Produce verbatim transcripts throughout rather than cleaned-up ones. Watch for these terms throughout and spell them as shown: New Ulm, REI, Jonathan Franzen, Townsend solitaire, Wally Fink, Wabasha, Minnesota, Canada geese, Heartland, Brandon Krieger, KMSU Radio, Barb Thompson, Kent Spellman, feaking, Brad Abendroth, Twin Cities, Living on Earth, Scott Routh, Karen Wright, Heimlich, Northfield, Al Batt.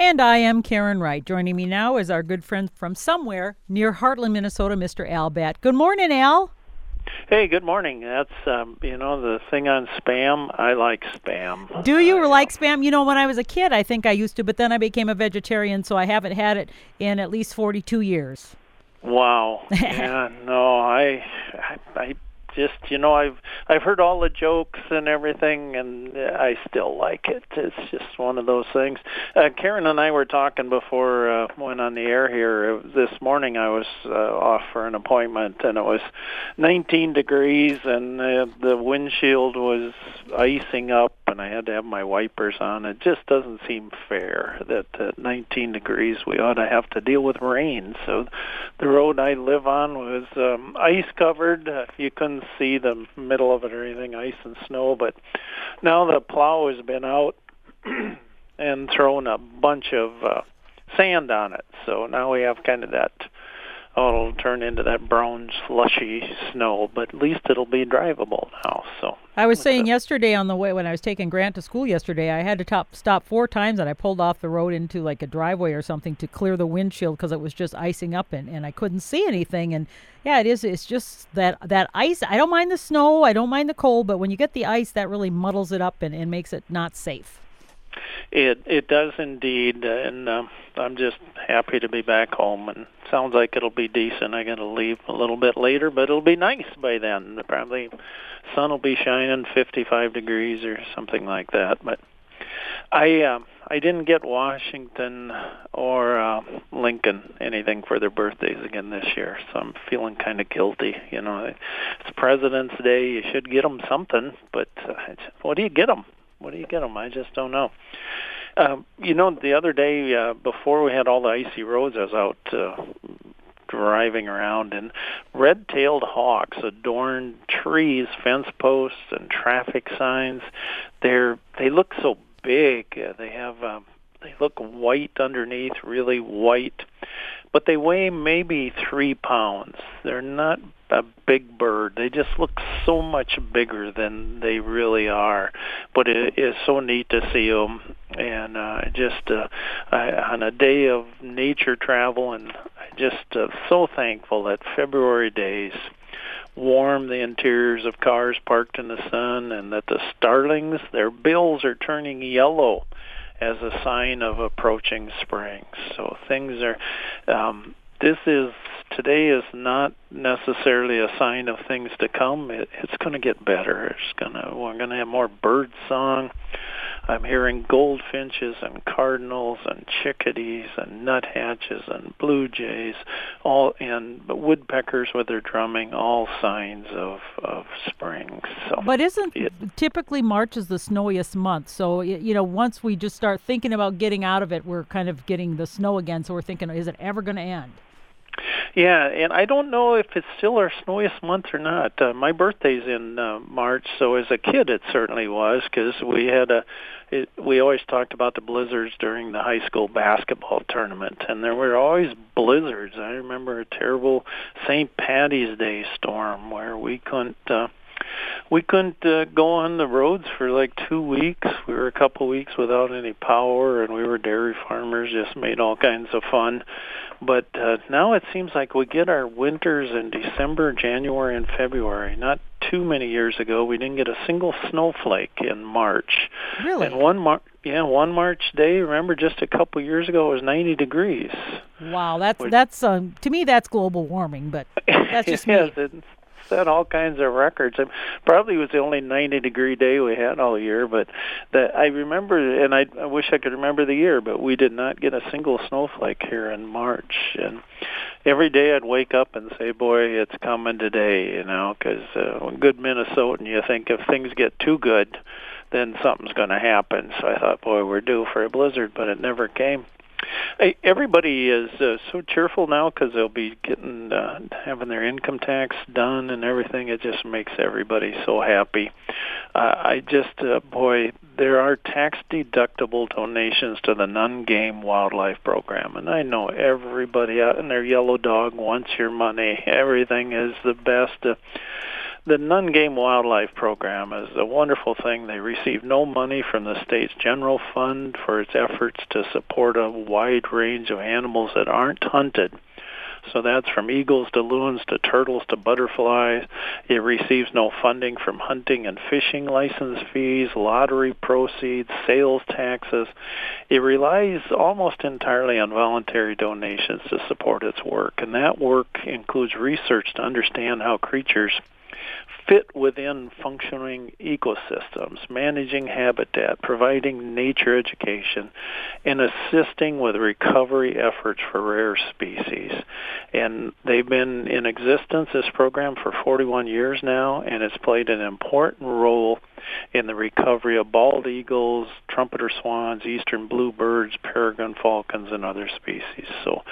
And I am Karen Wright. Joining me now is our good friend from somewhere near Heartland, Minnesota, Mister Al Batt. Good morning, Al. Hey, good morning. That's, um, you know, the thing on spam. I like spam. Do you uh, like spam? You know, when I was a kid, I think I used to, but then I became a vegetarian, so I haven't had it in at least forty-two years. Wow. Yeah, no, I... I, I Just you know, I've I've heard all the jokes and everything, and I still like it. It's just one of those things. Uh, Karen and I were talking before uh, went on the air here this morning. I was uh, off for an appointment, and it was nineteen degrees, and uh, the windshield was icing up, and I had to have my wipers on. It just doesn't seem fair that at nineteen degrees we ought to have to deal with rain. So the road I live on was um, ice covered. You couldn't see the middle of it or anything, ice and snow, but now the plow has been out and thrown a bunch of uh, sand on it, so now we have kind of that, oh, it'll turn into that brown slushy snow, but at least it'll be drivable now. So I was saying uh, yesterday on the way, when I was taking Grant to school yesterday, I had to top, stop four times, and I pulled off the road into like a driveway or something to clear the windshield because it was just icing up, and, and I couldn't see anything. And yeah, it is. It's just that, that ice. I don't mind the snow. I don't mind the cold. But when you get the ice, that really muddles it up and, and makes it not safe. It it does indeed, and uh, I'm just happy to be back home, and sounds like it'll be decent. I got to leave a little bit later, but it'll be nice by then. Probably sun will be shining, fifty-five degrees or something like that. But I uh, I didn't get Washington or uh, Lincoln anything for their birthdays again this year, so I'm feeling kind of guilty. You know, it's President's Day. You should get them something, but uh, what do you get them? What do you get them? I just don't know. Uh, you know, the other day, uh, before we had all the icy roads, I was out uh, driving around, and red-tailed hawks adorned trees, fence posts, and traffic signs. They're, they look so big. Uh, they have uh, they look white underneath, really white, but they weigh maybe three pounds. They're not a big bird. They just look so much bigger than they really are. But it is so neat to see them. And uh, just uh, I, on a day of nature travel, and I just uh, so thankful that February days warm the interiors of cars parked in the sun, and that the starlings, their bills are turning yellow as a sign of approaching spring. So things are, um, this is, today is not necessarily a sign of things to come. It, it's going to get better. It's gonna, we're going to have more bird song. I'm hearing goldfinches and cardinals and chickadees and nuthatches and blue jays, all, and woodpeckers with their drumming, all signs of, of spring. So, but isn't it, typically March is the snowiest month? So, you know, once we just start thinking about getting out of it, we're kind of getting the snow again. So we're thinking, is it ever going to end? Yeah, and I don't know if it's still our snowiest month or not. Uh, my birthday's in uh, March, so as a kid it certainly was, because we had a, it, we always talked about the blizzards during the high school basketball tournament, and there were always blizzards. I remember a terrible Saint Patty's Day storm where we couldn't... Uh, We couldn't uh, go on the roads for like two weeks. We were a couple weeks without any power, and we were dairy farmers, just made all kinds of fun. But uh, now it seems like we get our winters in December, January, and February. Not too many years ago, we didn't get a single snowflake in March. Really? And one Mar- yeah, one March day, remember just a couple years ago, it was ninety degrees. Wow, that's, which, that's um, to me, that's global warming, but that's just yes, me. It's, set all kinds of records. It probably was the only ninety degree day we had all year, but that I remember, and I, I wish I could remember the year, but we did not get a single snowflake here in March. And every day I'd wake up and say, boy, it's coming today, you know, because uh, good Minnesotan, you think if things get too good, then something's going to happen. So I thought, boy, we're due for a blizzard, but it never came. Hey, everybody is uh, so cheerful now because they'll be getting uh, having their income tax done and everything. It just makes everybody so happy. Uh, I just, uh, boy, there are tax-deductible donations to the non-game wildlife program, and I know everybody out in their yellow dog wants your money. Everything is the best. Uh, The Non-Game Wildlife Program is a wonderful thing. They receive no money from the state's general fund for its efforts to support a wide range of animals that aren't hunted. So that's from eagles to loons to turtles to butterflies. It receives no funding from hunting and fishing license fees, lottery proceeds, sales taxes. It relies almost entirely on voluntary donations to support its work. And that work includes research to understand how creatures fit within functioning ecosystems, managing habitat, providing nature education, and assisting with recovery efforts for rare species. And they've been in existence, this program, for forty-one years now, and it's played an important role in the recovery of bald eagles, trumpeter swans, eastern bluebirds, peregrine falcons, and other species. So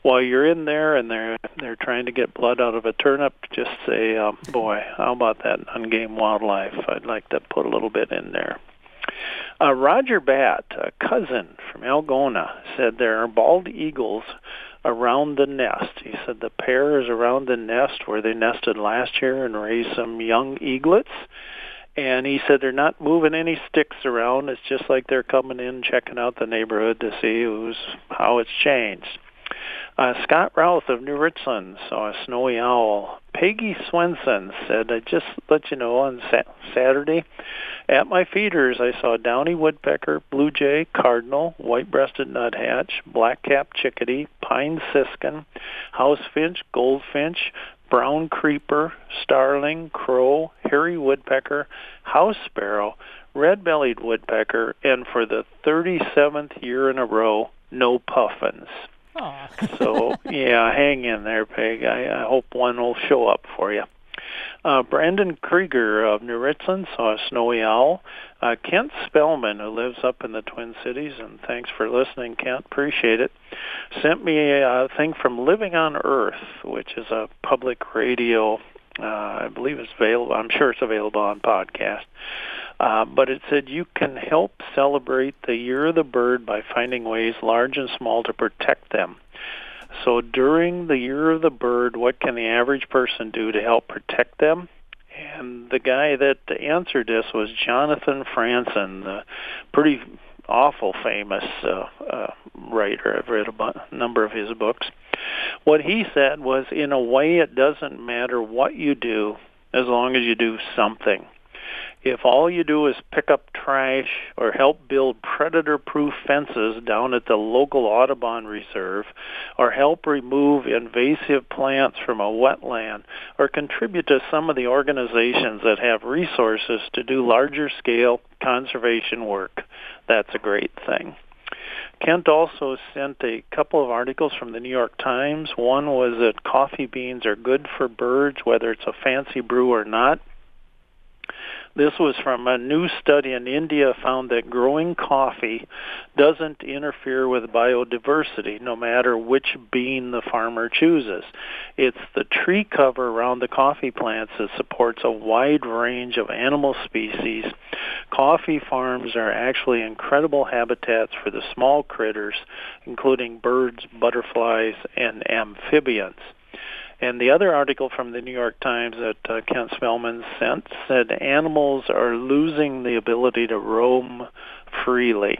while you're in there and they're they're trying to get blood out of a turnip, just say, uh, boy, how about that non-game wildlife? I'd like to put a little bit in there. Uh, Roger Batt, a cousin from Algona, said there are bald eagles around the nest. He said the pair is around the nest where they nested last year and raised some young eaglets. And he said they're not moving any sticks around. It's just like they're coming in, checking out the neighborhood to see who's how it's changed. Uh, Scott Routh of New Richland saw a snowy owl. Peggy Swenson said, I just let you know on sa- Saturday, at my feeders I saw downy woodpecker, blue jay, cardinal, white-breasted nuthatch, black-capped chickadee, pine siskin, house finch, goldfinch, brown creeper, starling, crow, hairy woodpecker, house sparrow, red-bellied woodpecker, and for the thirty-seventh year in a row, no puffins. So, yeah, hang in there, Peg. I, I hope one will show up for you. Uh, Brandon Krieger of New Richland saw a snowy owl. Uh, Kent Spellman, who lives up in the Twin Cities, and thanks for listening, Kent, appreciate it, sent me a, a thing from Living on Earth, which is a public radio, uh, I believe it's available, I'm sure it's available on podcast. Uh, but it said you can help celebrate the year of the bird by finding ways large and small to protect them. So during the year of the bird, what can the average person do to help protect them? And the guy that answered this was Jonathan Franzen, the pretty awful famous uh, uh, writer. I've read a number of his books. What he said was, in a way, it doesn't matter what you do as long as you do something. If all you do is pick up trash or help build predator-proof fences down at the local Audubon Reserve, or help remove invasive plants from a wetland, or contribute to some of the organizations that have resources to do larger-scale conservation work, that's a great thing. Kent also sent a couple of articles from the New York Times. One was that coffee beans are good for birds, whether it's a fancy brew or not. This was from a new study in India found that growing coffee doesn't interfere with biodiversity, no matter which bean the farmer chooses. It's the tree cover around the coffee plants that supports a wide range of animal species. Coffee farms are actually incredible habitats for the small critters, including birds, butterflies, and amphibians. And the other article from the New York Times that uh, Kent Spellman sent said animals are losing the ability to roam freely.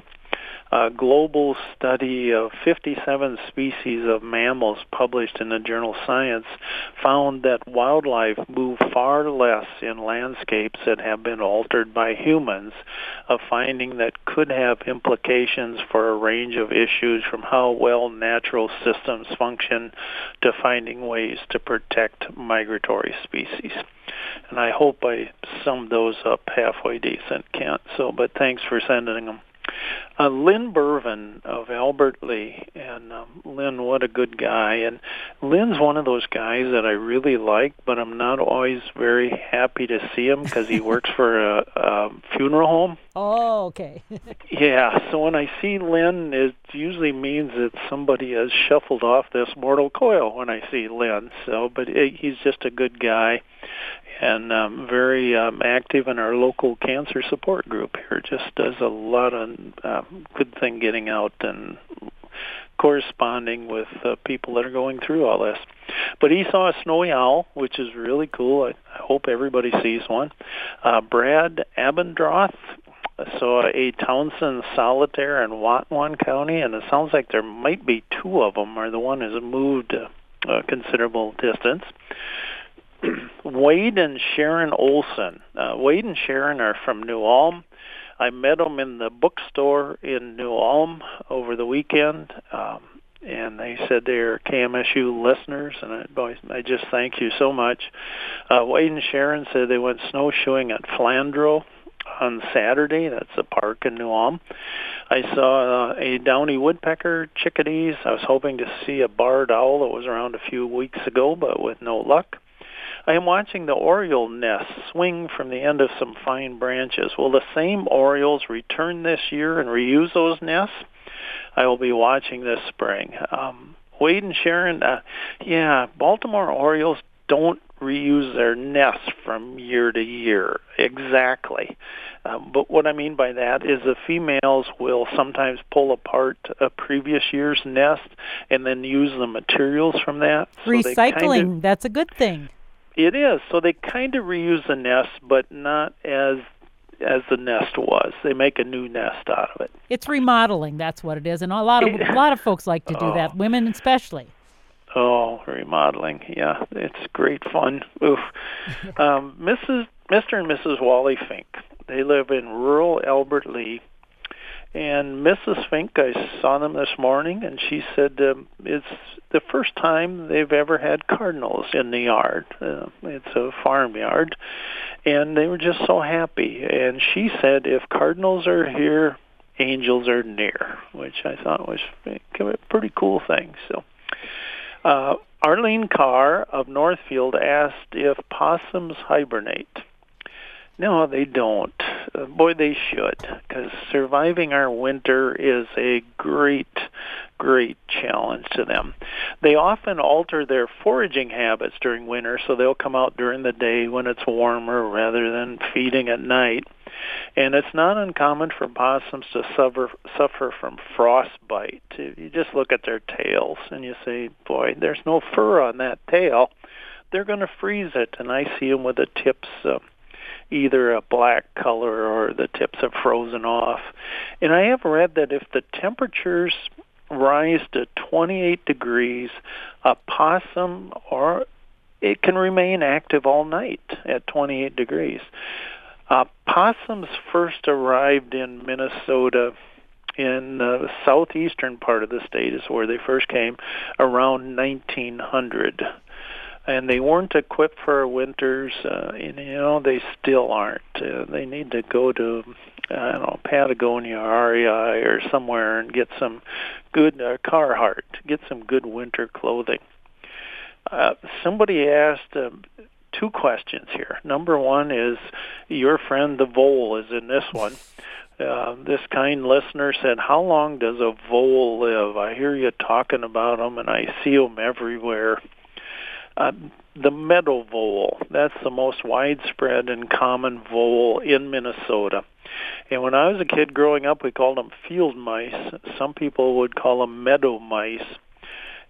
A global study of fifty-seven species of mammals published in the journal Science found that wildlife move far less in landscapes that have been altered by humans, a finding that could have implications for a range of issues from how well natural systems function to finding ways to protect migratory species. And I hope I summed those up halfway decent, Kent. So, but thanks for sending them. Uh, Lynn Bervin of Albert Lee, and um, Lynn, what a good guy. And Lynn's one of those guys that I really like, but I'm not always very happy to see him because he works for a, a funeral home. Oh, okay. Yeah, so when I see Lynn, it usually means that somebody has shuffled off this mortal coil when I see Lynn. So, but it, he's just a good guy. And um, very um, active in our local cancer support group here. Just does a lot of uh, good thing getting out and corresponding with uh, people that are going through all this. But he saw a snowy owl, which is really cool. I, I hope everybody sees one. Uh, Brad Abendroth saw a Townsend solitaire in Watonwan County, and it sounds like there might be two of them, or the one has moved a considerable distance. Wade and Sharon Olson. Uh, Wade and Sharon are from New Ulm. I met them in the bookstore in New Ulm over the weekend, um, and they said they're K M S U listeners, and I, boy, I just thank you so much. Uh, Wade and Sharon said they went snowshoeing at Flandreau on Saturday. That's a park in New Ulm. I saw uh, a downy woodpecker, chickadees. I was hoping to see a barred owl that was around a few weeks ago, but with no luck. I am watching the oriole nest swing from the end of some fine branches. Will the same orioles return this year and reuse those nests? I will be watching this spring. Um, Wade and Sharon, uh, yeah, Baltimore orioles don't reuse their nests from year to year exactly. Um, but what I mean by that is the females will sometimes pull apart a previous year's nest and then use the materials from that. Recycling, so they kind of, that's a good thing. It is. So they kind of reuse the nest, but not as as the nest was. They make a new nest out of it. It's remodeling. That's what it is, and a lot of a lot of folks like to do oh. that. Women especially. Oh, remodeling. Yeah, it's great fun. Oof. um, Missus Mister and Missus Wally Fink. They live in rural Albert Lee. And Missus Fink, I saw them this morning, and she said um, it's the first time they've ever had cardinals in the yard. Uh, it's a farmyard, and they were just so happy. And she said, if cardinals are here, angels are near, which I thought was a pretty cool thing. So uh, Arlene Carr of Northfield asked if possums hibernate. No, they don't. Uh, boy, they should, because surviving our winter is a great, great challenge to them. They often alter their foraging habits during winter, so they'll come out during the day when it's warmer rather than feeding at night. And it's not uncommon for possums to suffer, suffer from frostbite. You just look at their tails and you say, boy, there's no fur on that tail. They're going to freeze it, and I see them with the tips uh, either a black color or the tips have frozen off. And I have read that if the temperatures rise to twenty-eight degrees, a possum or it can remain active all night at twenty-eight degrees. Uh, possums first arrived in Minnesota in the southeastern part of the state is where they first came, around nineteen hundred. And they weren't equipped for our winters, uh, and, you know, they still aren't. Uh, they need to go to, I don't know, Patagonia or R E I or somewhere and get some good uh, Carhartt, get some good winter clothing. Uh, somebody asked uh, two questions here. Number one is, your friend the vole is in this one. Uh, this kind listener said, how long does a vole live? I hear you talking about them, and I see them everywhere. Uh, the meadow vole, that's the most widespread and common vole in Minnesota. And when I was a kid growing up, we called them field mice. Some people would call them meadow mice.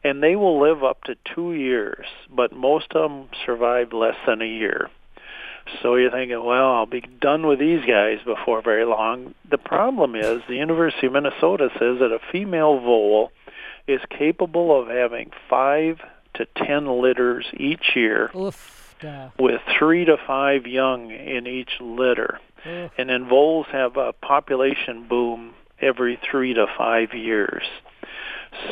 And they will live up to two years, but most of them survive less than a year. So you're thinking, well, I'll be done with these guys before very long. The problem is the University of Minnesota says that a female vole is capable of having five to ten litters each year. Oof, yeah. With three to five young in each litter. Oof. And then voles have a population boom every three to five years.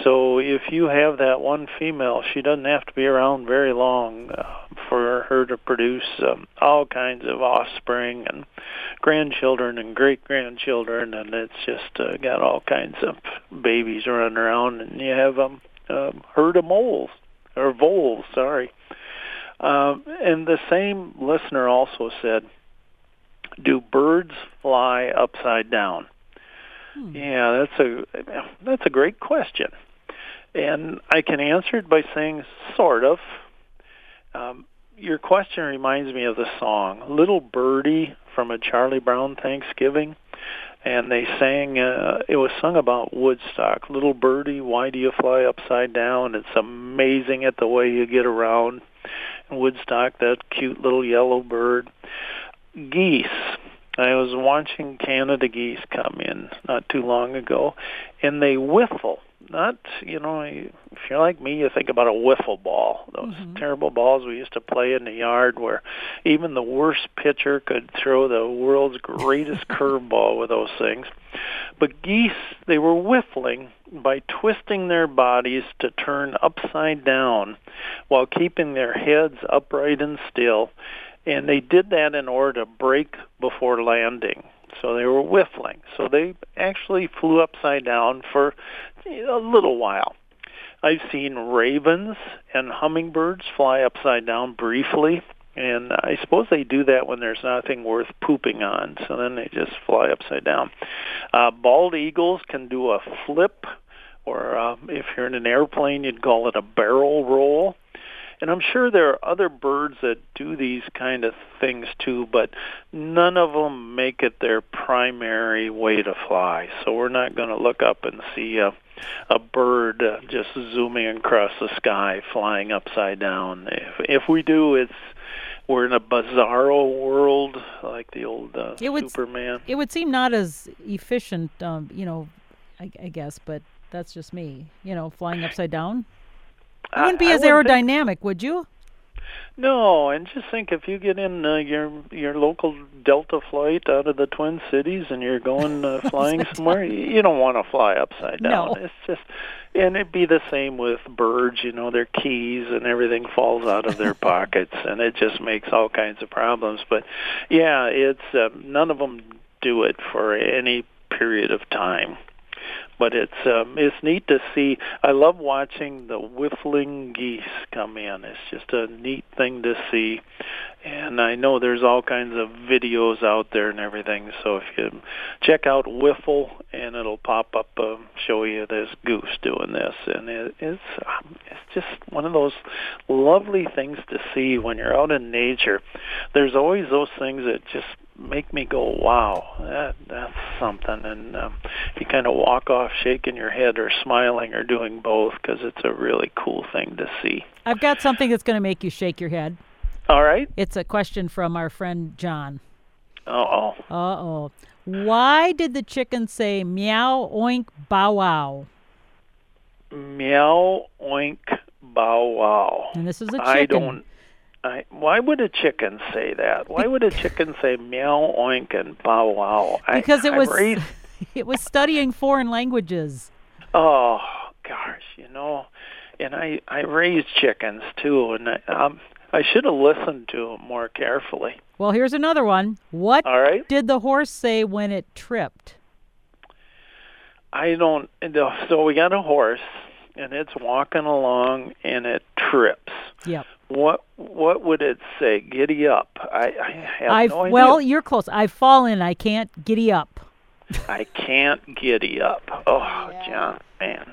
So if you have that one female, she doesn't have to be around very long uh, for her to produce um, all kinds of offspring and grandchildren and great-grandchildren, and it's just uh, got all kinds of babies running around, and you have um, a herd of moles. Or voles, sorry. Uh, and the same listener also said, do birds fly upside down? Hmm. Yeah, that's a that's a great question. And I can answer it by saying sort of. Um, your question reminds me of the song, Little Birdie from a Charlie Brown Thanksgiving. and they sang, uh, it was sung about Woodstock. Little birdie, why do you fly upside down? It's amazing at the way you get around. Woodstock, that cute little yellow bird. Geese. I was watching Canada geese come in not too long ago, and they whiffle. Not, you know, if you're like me, you think about a wiffle ball, those mm-hmm. terrible balls we used to play in the yard where even the worst pitcher could throw the world's greatest curveball with those things. But geese, they were whiffling by twisting their bodies to turn upside down while keeping their heads upright and still, and they did that in order to brake before landing. So they were whiffling. So they actually flew upside down for a little while. I've seen ravens and hummingbirds fly upside down briefly, and I suppose they do that when there's nothing worth pooping on, so then they just fly upside down. Uh, bald eagles can do a flip, or uh, if you're in an airplane, you'd call it a barrel roll. And I'm sure there are other birds that do these kind of things too, but none of them make it their primary way to fly. So we're not going to look up and see a, a bird just zooming across the sky, flying upside down. If, if we do, it's we're in a bizarro world, like the old uh, it would, Superman. It would seem not as efficient, um, you know, I, I guess, but that's just me, you know, flying upside down. You wouldn't be as aerodynamic, would you? No, and just think if you get in uh, your your local Delta flight out of the Twin Cities and you're going uh, flying somewhere, you don't want to fly upside down. No. It's just, and it'd be the same with birds. You know, their keys and everything falls out of their pockets, and it just makes all kinds of problems. But yeah, it's uh, none of them do it for any period of time. But it's um, it's neat to see. I love watching the whiffling geese come in. It's just a neat thing to see. And I know there's all kinds of videos out there and everything. So if you check out Whiffle, and it'll pop up, uh, show you this goose doing this. And it, it's um, it's just one of those lovely things to see when you're out in nature. There's always those things that just make me go, wow, that, that's something. And um, you kind of walk off shaking your head or smiling or doing both, because it's a really cool thing to see. I've got something that's going to make you shake your head. All right. It's a question from our friend John. Uh-oh. Uh-oh. Why did the chicken say meow, oink, bow, wow? Meow, oink, bow, wow. And this is a chicken. I don't... I, why would a chicken say that? Why would a chicken say meow, oink, and bow, wow? I, because it was raised... it was studying foreign languages. Oh gosh, you know, and I I raised chickens too, and I, um, I should have listened to them more carefully. Well, here's another one. What All right. did the horse say when it tripped? I don't. So we got a horse, and it's walking along, and it trips. Yep. What what would it say? Giddy up. I, I have I've, no idea. Well, you're close. I've fallen. I can't giddy up. I can't giddy up. Oh, yeah. John, man.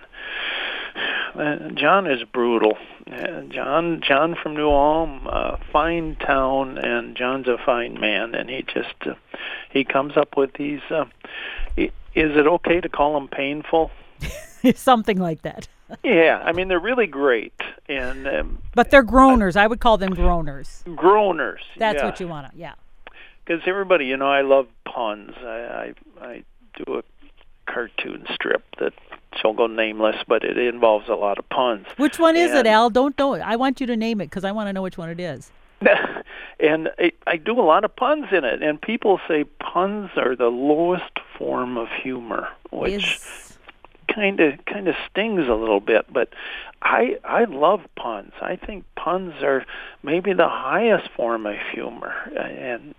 Uh, John is brutal. Uh, John John from New Ulm, uh, fine town, and John's a fine man. And he just, uh, he comes up with these, uh, is it okay to call them painful? Something like that. Yeah, I mean, they're really great. and um, But they're groaners. I, I would call them groaners. Groaners. That's yeah. what you want to, yeah. Because everybody, you know, I love puns. I, I I do a cartoon strip that shall go nameless, but it involves a lot of puns. Which one is and, it, Al? Don't, don't. I want you to name it because I want to know which one it is. And I, I do a lot of puns in it, and people say puns are the lowest form of humor, which... Is... kind of kind of stings a little bit, but I I love puns. I think puns are maybe the highest form of humor, and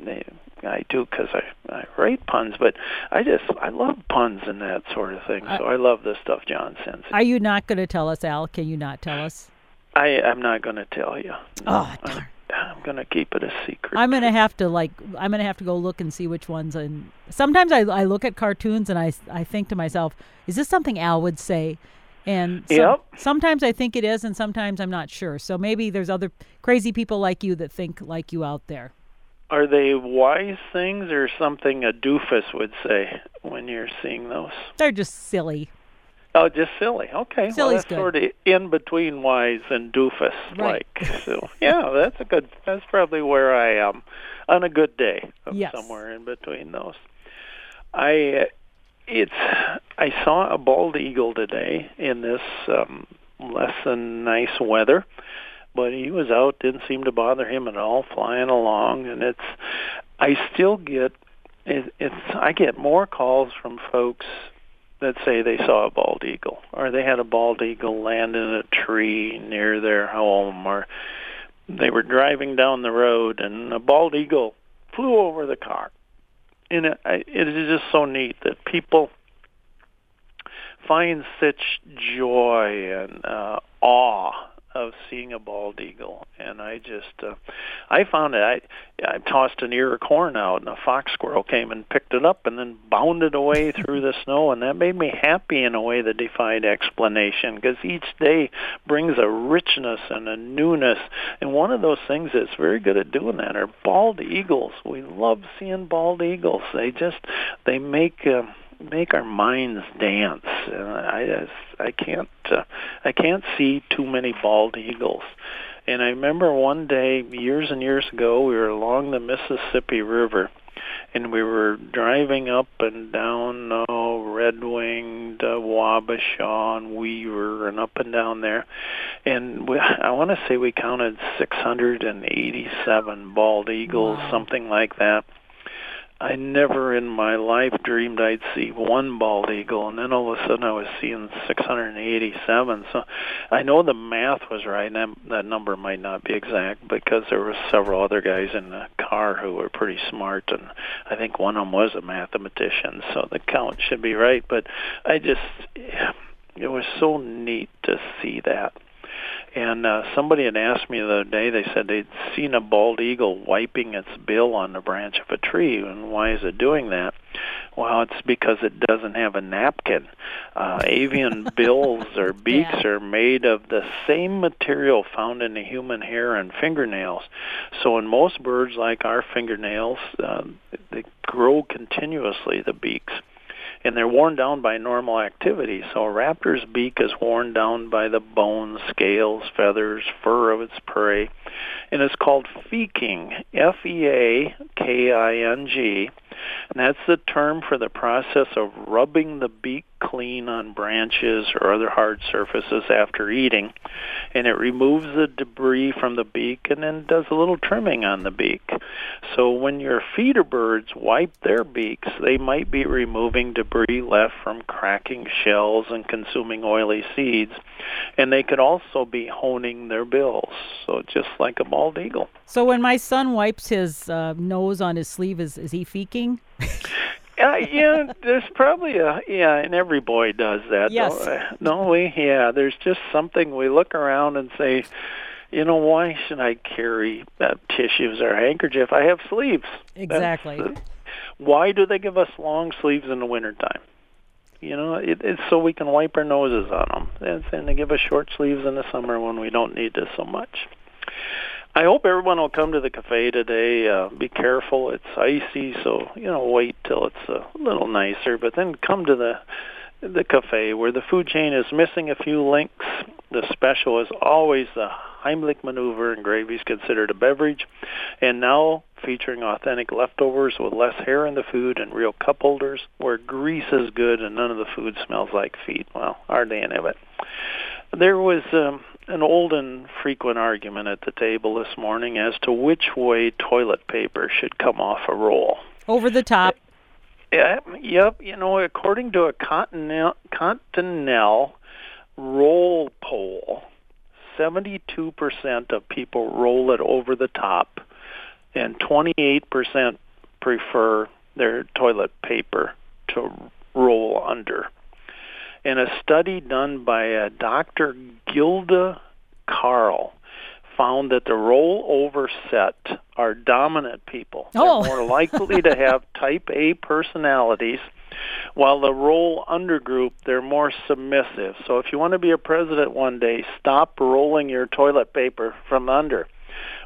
I do because I, I write puns, but I just I love puns and that sort of thing, so I love this stuff John sends. Are you not going to tell us, Al? Can you not tell us? I am not going to tell you. Oh, darn. I'm, I'm going to keep it a secret. I'm going to have to like I'm going to have to go look and see which ones. And sometimes I, I look at cartoons and I, I think to myself, is this something Al would say? And so, yep. sometimes I think it is, and sometimes I'm not sure. So maybe there's other crazy people like you that think like you out there. Are they wise things or something a doofus would say when you're seeing those? They're just silly. Oh, just silly. Okay. Silly's well, that's good. Sort of in between wise and doofus, right. like. So, yeah, that's a good. That's probably where I am on a good day. Yes. Somewhere in between those. I, it's. I saw a bald eagle today in this um, less than nice weather, but he was out. Didn't seem to bother him at all. Flying along, and it's. I still get. It, it's. I get more calls from folks that say they saw a bald eagle, or they had a bald eagle land in a tree near their home, or they were driving down the road and a bald eagle flew over the car. And it, it is just so neat that people find such joy and uh, awe of seeing a bald eagle. And I just, uh, I found it, I, I tossed an ear of corn out and a fox squirrel came and picked it up and then bounded away through the snow, and that made me happy in a way that defied explanation, because each day brings a richness and a newness. And one of those things that's very good at doing that are bald eagles. We love seeing bald eagles. They just, they make... Uh, make our minds dance. And I, I, I can't uh, I can't see too many bald eagles. And I remember one day years and years ago we were along the Mississippi River, and we were driving up and down oh, Red-winged, uh, Wabasha, and Weaver, and up and down there. And we, I want to say we counted six hundred eighty-seven bald eagles, wow. something like that. I never in my life dreamed I'd see one bald eagle, and then all of a sudden I was seeing six hundred eighty-seven. So I know the math was right, and that number might not be exact because there were several other guys in the car who were pretty smart, and I think one of them was a mathematician, so the count should be right. But I just, it was so neat to see that. And uh, somebody had asked me the other day, they said they'd seen a bald eagle wiping its bill on the branch of a tree. And why is it doing that? Well, it's because it doesn't have a napkin. Uh, avian bills or beaks yeah. are made of the same material found in the human hair and fingernails. So in most birds, like our fingernails, uh, they grow continuously, the beaks. And they're worn down by normal activity. So a raptor's beak is worn down by the bones, scales, feathers, fur of its prey. And it's called feaking, F E A K I N G. And that's the term for the process of rubbing the beak clean on branches or other hard surfaces after eating. And it removes the debris from the beak and then does a little trimming on the beak. So when your feeder birds wipe their beaks, they might be removing debris left from cracking shells and consuming oily seeds. And they could also be honing their bills, so just like a bald eagle. So when my son wipes his uh, nose on his sleeve, is, is he feaking? Uh, yeah, there's probably a, yeah, and every boy does that, yes. don't, uh, don't we? Yeah, there's just something we look around and say, you know, why should I carry uh, tissues or handkerchief? I have sleeves. Exactly. Uh, why do they give us long sleeves in the wintertime? You know, it, it's so we can wipe our noses on them. And they give us short sleeves in the summer when we don't need this so much. I hope everyone will come to the cafe today. Uh, be careful. It's icy, so, you know, wait till it's a little nicer. But then come to the the cafe where the food chain is missing a few links. The special is always the Heimlich maneuver, and gravy is considered a beverage. And now featuring authentic leftovers with less hair in the food and real cup holders where grease is good and none of the food smells like feet. Well, hardly any of it. There was... Um, an old and frequent argument at the table this morning as to which way toilet paper should come off a roll. Over the top. Uh, yep, you know, according to a Continental, Continental roll poll, seventy-two percent of people roll it over the top, and twenty-eight percent prefer their toilet paper to roll under. In a study done by uh, Doctor Gilda Carl, found that the rollover set are dominant people. Oh. They're more likely to have type A personalities, while the roll under group, they're more submissive. So if you want to be a president one day, stop rolling your toilet paper from under.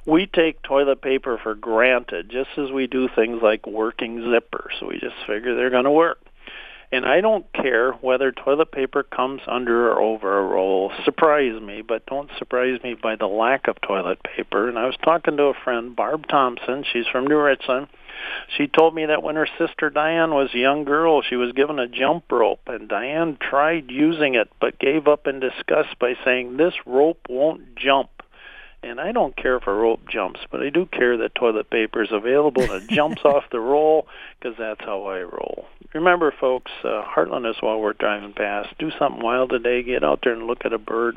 we take toilet paper for granted, just as we do things like working zippers. We just figure they're going to work. And I don't care whether toilet paper comes under or over a roll. Surprise me, but don't surprise me by the lack of toilet paper. And I was talking to a friend, Barb Thompson. She's from New Richland. She told me that when her sister Diane was a young girl, she was given a jump rope, and Diane tried using it but gave up in disgust by saying, "This rope won't jump." And I don't care if a rope jumps, but I do care that toilet paper is available and it jumps off the roll, because that's how I roll. Remember, folks, uh, Heartland is while we're driving past. Do something wild today. Get out there and look at a bird.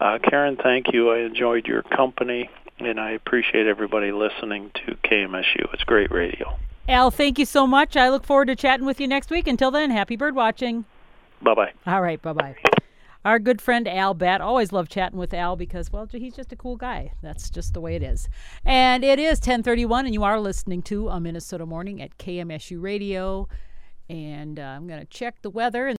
Uh, Karen, thank you. I enjoyed your company, and I appreciate everybody listening to K M S U. It's great radio. Al, thank you so much. I look forward to chatting with you next week. Until then, happy bird watching. Bye-bye. All right, bye-bye. Our good friend Al Batt. Always love chatting with Al because, well, he's just a cool guy. That's just the way it is. And it is ten thirty-one, and you are listening to A Minnesota Morning at K M S U Radio. And uh, I'm going to check the weather. And